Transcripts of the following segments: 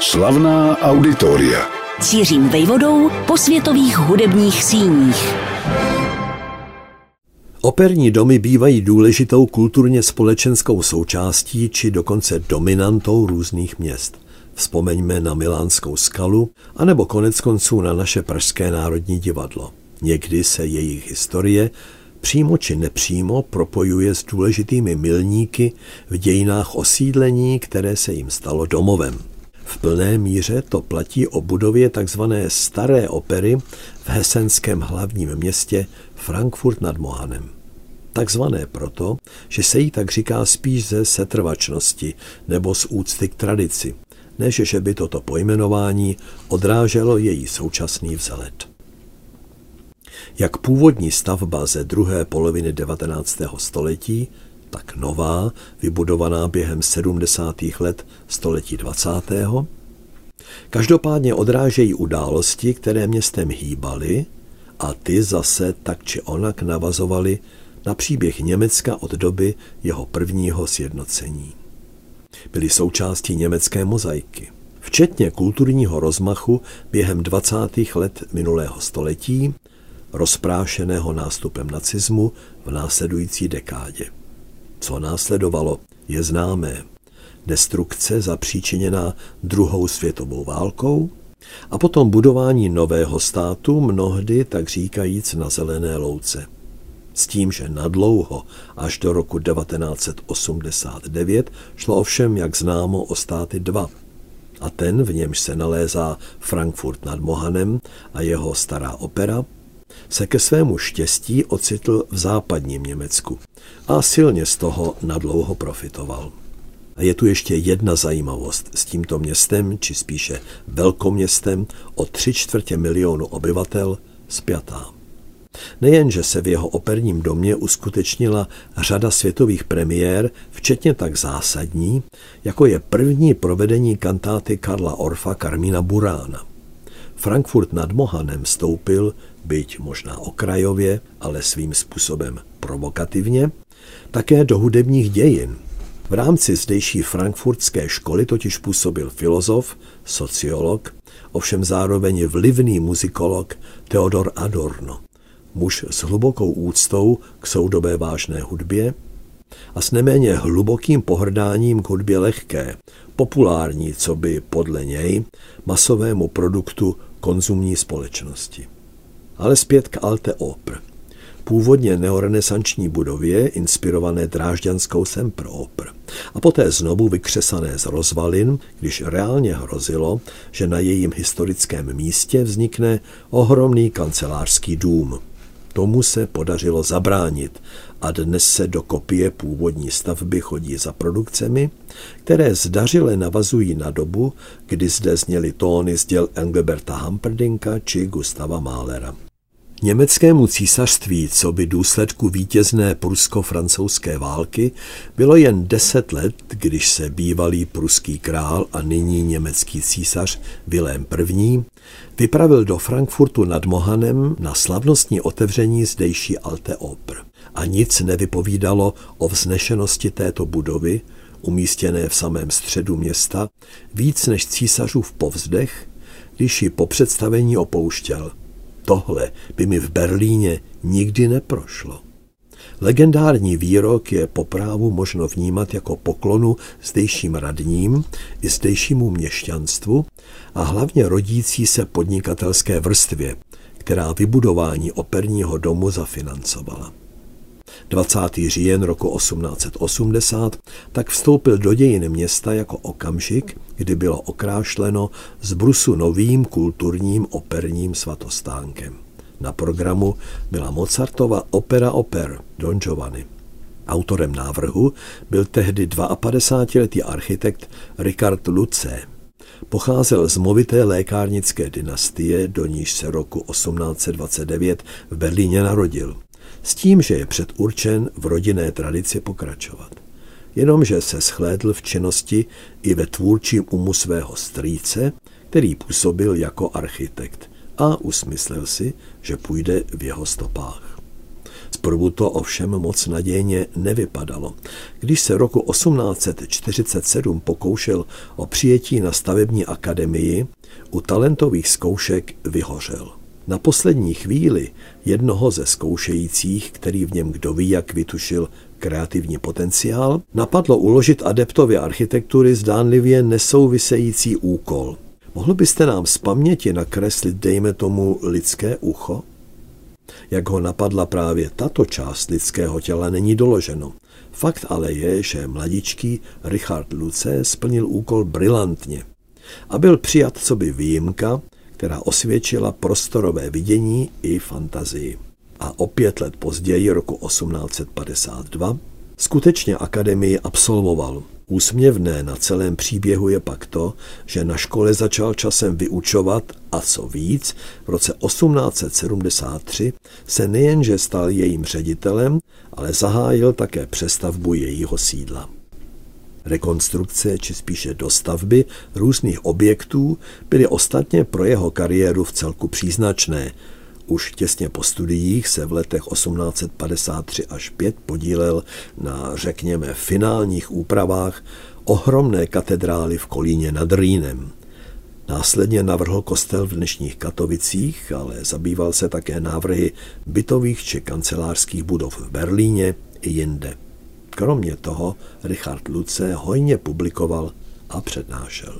Slavná auditoria. Cířím vejvodou po světových hudebních síních. Operní domy bývají důležitou kulturně společenskou součástí či dokonce dominantou různých měst. Vzpomeňme na Milánskou skalu, anebo koneckonců na naše Pražské národní divadlo. Někdy se jejich historie přímo či nepřímo propojuje s důležitými milníky v dějinách osídlení, které se jim stalo domovem. V plné míře to platí o budově tzv. Staré opery v hesenském hlavním městě Frankfurt nad Mohanem. Takzvané proto, že se jí tak říká spíš ze setrvačnosti nebo z úcty k tradici, než že by toto pojmenování odráželo její současný vzhled. Jak původní stavba ze druhé poloviny 19. století, tak nová, vybudovaná během 70. let století 20. každopádně odrážejí události, které městem hýbaly, a ty zase tak či onak navazovaly na příběh Německa od doby jeho prvního sjednocení. Byly součástí německé mozaiky, včetně kulturního rozmachu během 20. let minulého století, rozprášeného nástupem nacismu v následující dekádě. Co následovalo, je známé. Destrukce zapříčiněná druhou světovou válkou a potom budování nového státu, mnohdy tak říkajíc na zelené louce. S tím, že nadlouho až do roku 1989 šlo ovšem, jak známo, o státy dva. A ten, v němž se nalézá Frankfurt nad Mohanem a jeho stará opera, se ke svému štěstí ocitl v západním Německu a silně z toho nadlouho profitoval. A je tu ještě jedna zajímavost s tímto městem, či spíše velkoměstem o 750 000 obyvatel spjatá. Nejenže se v jeho operním domě uskutečnila řada světových premiér, včetně tak zásadní, jako je první provedení kantáty Karla Orfa Carmina Burana. Frankfurt nad Mohanem vstoupil, byť možná okrajově, ale svým způsobem provokativně, také do hudebních dějin. V rámci zdejší frankfurtské školy totiž působil filozof, sociolog, ovšem zároveň vlivný muzikolog Theodor Adorno, muž s hlubokou úctou k soudobé vážné hudbě a s neméně hlubokým pohrdáním k hudbě lehké, populární, co by podle něj, masovému produktu konzumní společnosti. Ale zpět k Alte Oper, původně neorenesanční budově, inspirované drážďanskou Semperoper, a poté znovu vykřesané z rozvalin, když reálně hrozilo, že na jejím historickém místě vznikne ohromný kancelářský dům. Tomu se podařilo zabránit a dnes se do kopie původní stavby chodí za produkcemi, které zdařile navazují na dobu, kdy zde zněly tóny z děl Engelberta Humperdinka či Gustava Mahlera. Německému císařství, co by důsledku vítězné prusko-francouzské války, bylo jen 10 let, když se bývalý pruský král a nyní německý císař Wilhelm I. vypravil do Frankfurtu nad Mohanem na slavnostní otevření zdejší Alte Oper. A nic nevypovídalo o vznešenosti této budovy, umístěné v samém středu města, víc než císařův povzdech, když ji po představení opouštěl. Tohle by mi v Berlíně nikdy neprošlo. Legendární výrok je po právu možno vnímat jako poklonu zdejším radním i zdejšímu měšťanstvu a hlavně rodící se podnikatelské vrstvě, která vybudování operního domu zafinancovala. 20. říjen roku 1880 tak vstoupil do dějin města jako okamžik, kdy bylo okrášleno z brusu novým kulturním operním svatostánkem. Na programu byla Mozartova opera oper Don Giovanni. Autorem návrhu byl tehdy 52letý architekt Richard Luce. Pocházel z movité lékárnické dynastie, do níž se roku 1829 v Berlíně narodil, s tím, že je předurčen v rodinné tradici pokračovat. Jenomže se shlédl v činnosti i ve tvůrčím umu svého strýce, který působil jako architekt, a usmyslel si, že půjde v jeho stopách. Zprvu to ovšem moc nadějně nevypadalo. Když se roku 1847 pokoušel o přijetí na stavební akademii, u talentových zkoušek vyhořel. Na poslední chvíli jednoho ze zkoušejících, který v něm kdo ví, jak vytušil kreativní potenciál, napadlo uložit adeptovi architektury zdánlivě nesouvisející úkol. Mohl byste nám z paměti nakreslit, dejme tomu, lidské ucho? Jak ho napadla právě tato část lidského těla, není doloženo. Fakt ale je, že mladičký Richard Luce splnil úkol brilantně a byl přijat coby výjimka, která osvědčila prostorové vidění i fantazii. A o 5 let později, roku 1852, skutečně akademii absolvoval. Úsměvné na celém příběhu je pak to, že na škole začal časem vyučovat a co víc, v roce 1873 se nejenže stal jejím ředitelem, ale zahájil také přestavbu jejího sídla. Rekonstrukce, či spíše dostavby různých objektů byly ostatně pro jeho kariéru vcelku příznačné. Už těsně po studiích se v letech 1853 až 5 podílel na, řekněme, finálních úpravách ohromné katedrály v Kolíně nad Rýnem. Následně navrhl kostel v dnešních Katovicích, ale zabýval se také návrhy bytových či kancelářských budov v Berlíně i jinde. Kromě toho Richard Luce hojně publikoval a přednášel.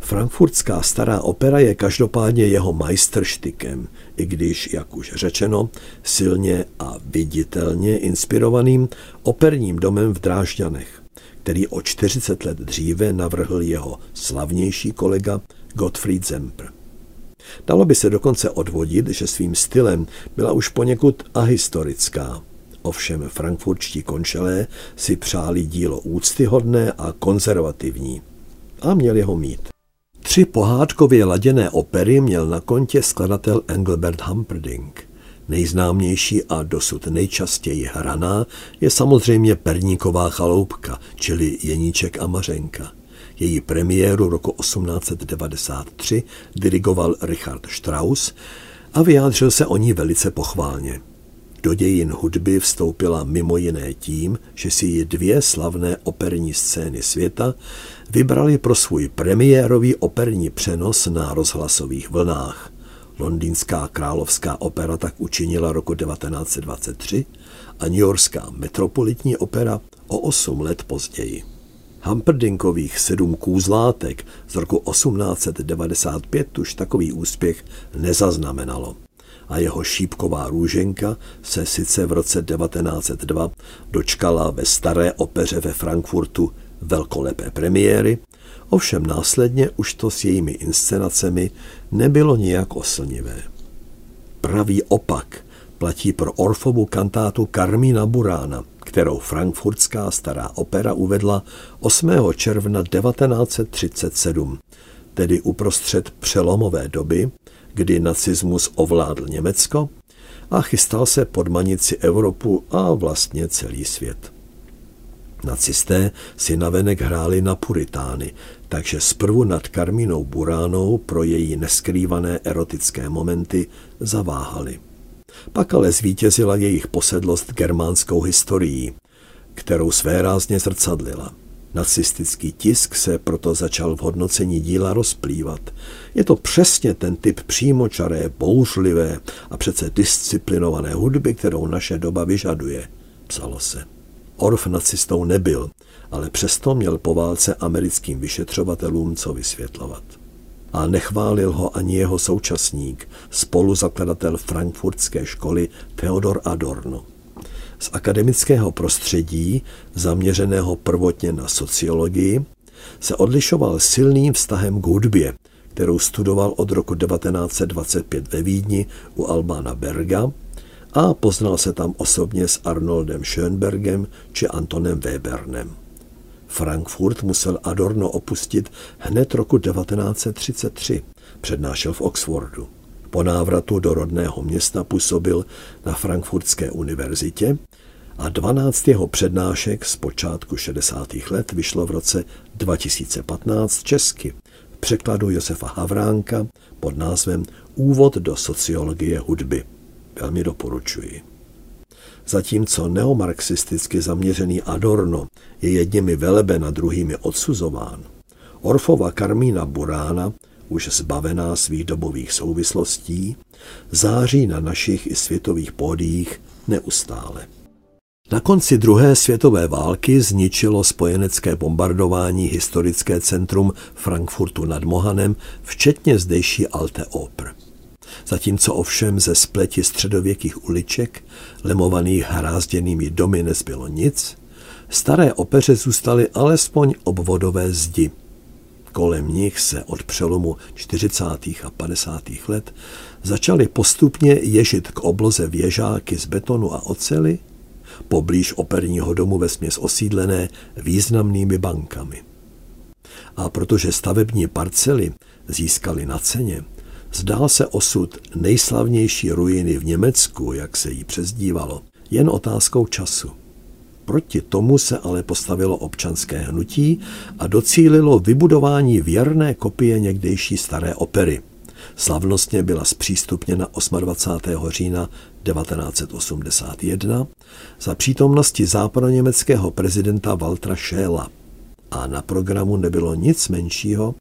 Frankfurtská stará opera je každopádně jeho majstrštykem, i když, jak už řečeno, silně a viditelně inspirovaným operním domem v Drážďanech, který o 40 let dříve navrhl jeho slavnější kolega Gottfried Semper. Dalo by se dokonce odvodit, že svým stylem byla už poněkud ahistorická. Ovšem frankfurtští končelé si přáli dílo úctyhodné a konzervativní. A měli ho mít. 3 pohádkově laděné opery měl na kontě skladatel Engelbert Humperdinck. Nejznámější a dosud nejčastěji hraná je samozřejmě Perníková chaloupka, čili Jeníček a Mařenka. Její premiéru roku 1893 dirigoval Richard Strauss a vyjádřil se o ní velice pochválně. Do dějin hudby vstoupila mimo jiné tím, že si ji 2 slavné operní scény světa vybrali pro svůj premiérový operní přenos na rozhlasových vlnách. Londýnská královská opera tak učinila roku 1923 a newyorská metropolitní opera o 8 let později. Humperdinkových 7 kůzlátek z roku 1895 už takový úspěch nezaznamenalo. A jeho Šípková růženka se sice v roce 1902 dočkala ve Staré opeře ve Frankfurtu velkolepé premiéry, ovšem následně už to s jejími inscenacemi nebylo nijak oslnivé. Pravý opak platí pro Orfovu kantátu Carmina Burana, kterou Frankfurtská stará opera uvedla 8. června 1937, tedy uprostřed přelomové doby, kdy nacismus ovládl Německo a chystal se podmanit si Evropu a vlastně celý svět. Nacisté si navenek hráli na puritány, takže zprvu nad Carminou Buránou pro její neskrývané erotické momenty zaváhali. Pak ale zvítězila jejich posedlost germánskou historií, kterou svérázně zrcadlila. Nacistický tisk se proto začal v hodnocení díla rozplývat. Je to přesně ten typ přímočaré, bouřlivé a přece disciplinované hudby, kterou naše doba vyžaduje, psalo se. Orf nacistou nebyl, ale přesto měl po válce americkým vyšetřovatelům co vysvětlovat. A nechválil ho ani jeho současník, spoluzakladatel frankfurtské školy Theodor Adorno. Z akademického prostředí, zaměřeného prvotně na sociologii, se odlišoval silným vztahem k hudbě, kterou studoval od roku 1925 ve Vídni u Albana Berga a poznal se tam osobně s Arnoldem Schönbergem či Antonem Webernem. Frankfurt musel Adorno opustit hned roku 1933, přednášel v Oxfordu. Po návratu do rodného města působil na Frankfurtské univerzitě a 12 jeho přednášek z počátku 60. let vyšlo v roce 2015 česky v překladu Josefa Havránka pod názvem Úvod do sociologie hudby. Velmi doporučuji. zatímco neomarxisticky zaměřený Adorno je jedněmi veleben a druhými odsuzován, Orfova Carmina Burana, už zbavená svých dobových souvislostí, září na našich i světových pódiích neustále. Na konci druhé světové války zničilo spojenecké bombardování historické centrum Frankfurtu nad Mohanem, včetně zdejší Alte Oper. Zatímco ovšem ze spleti středověkých uliček, lemovaných hrázděnými domy, nezbylo nic, staré opeře zůstaly alespoň obvodové zdi. Kolem nich se od přelomu 40. a 50. let začaly postupně ježit k obloze věžáky z betonu a oceli, poblíž operního domu vesměs osídlené významnými bankami. A protože stavební parcely získaly na ceně, zdál se osud nejslavnější ruiny v Německu, jak se jí přezdívalo, jen otázkou času. Proti tomu se ale postavilo občanské hnutí a docílilo vybudování věrné kopie někdejší staré opery. Slavnostně byla zpřístupněna 28. října 1981 za přítomnosti západoněmeckého prezidenta Waltera Schéla. A na programu nebylo nic menšího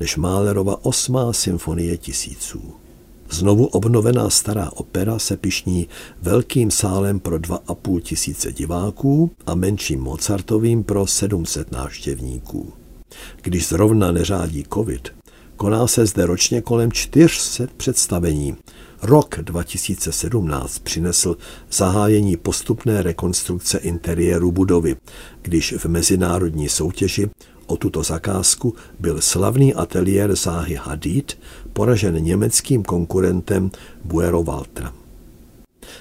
než Mahlerova 8. symfonie tisíců. Znovu obnovená stará opera se pyšní velkým sálem pro 2,5 tisíce diváků a menším Mozartovým pro 700 návštěvníků. Když zrovna neřádí covid, koná se zde ročně kolem 400 představení. Rok 2017 přinesl zahájení postupné rekonstrukce interiéru budovy, když v mezinárodní soutěži o tuto zakázku byl slavný ateliér Zahy Hadid poražen německým konkurentem Buero-Waltera.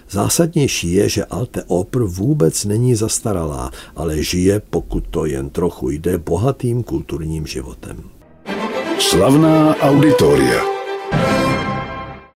Zásadnější je, že Alte Oper vůbec není zastaralá, ale žije, pokud to jen trochu jde, bohatým kulturním životem. Slavná auditoria.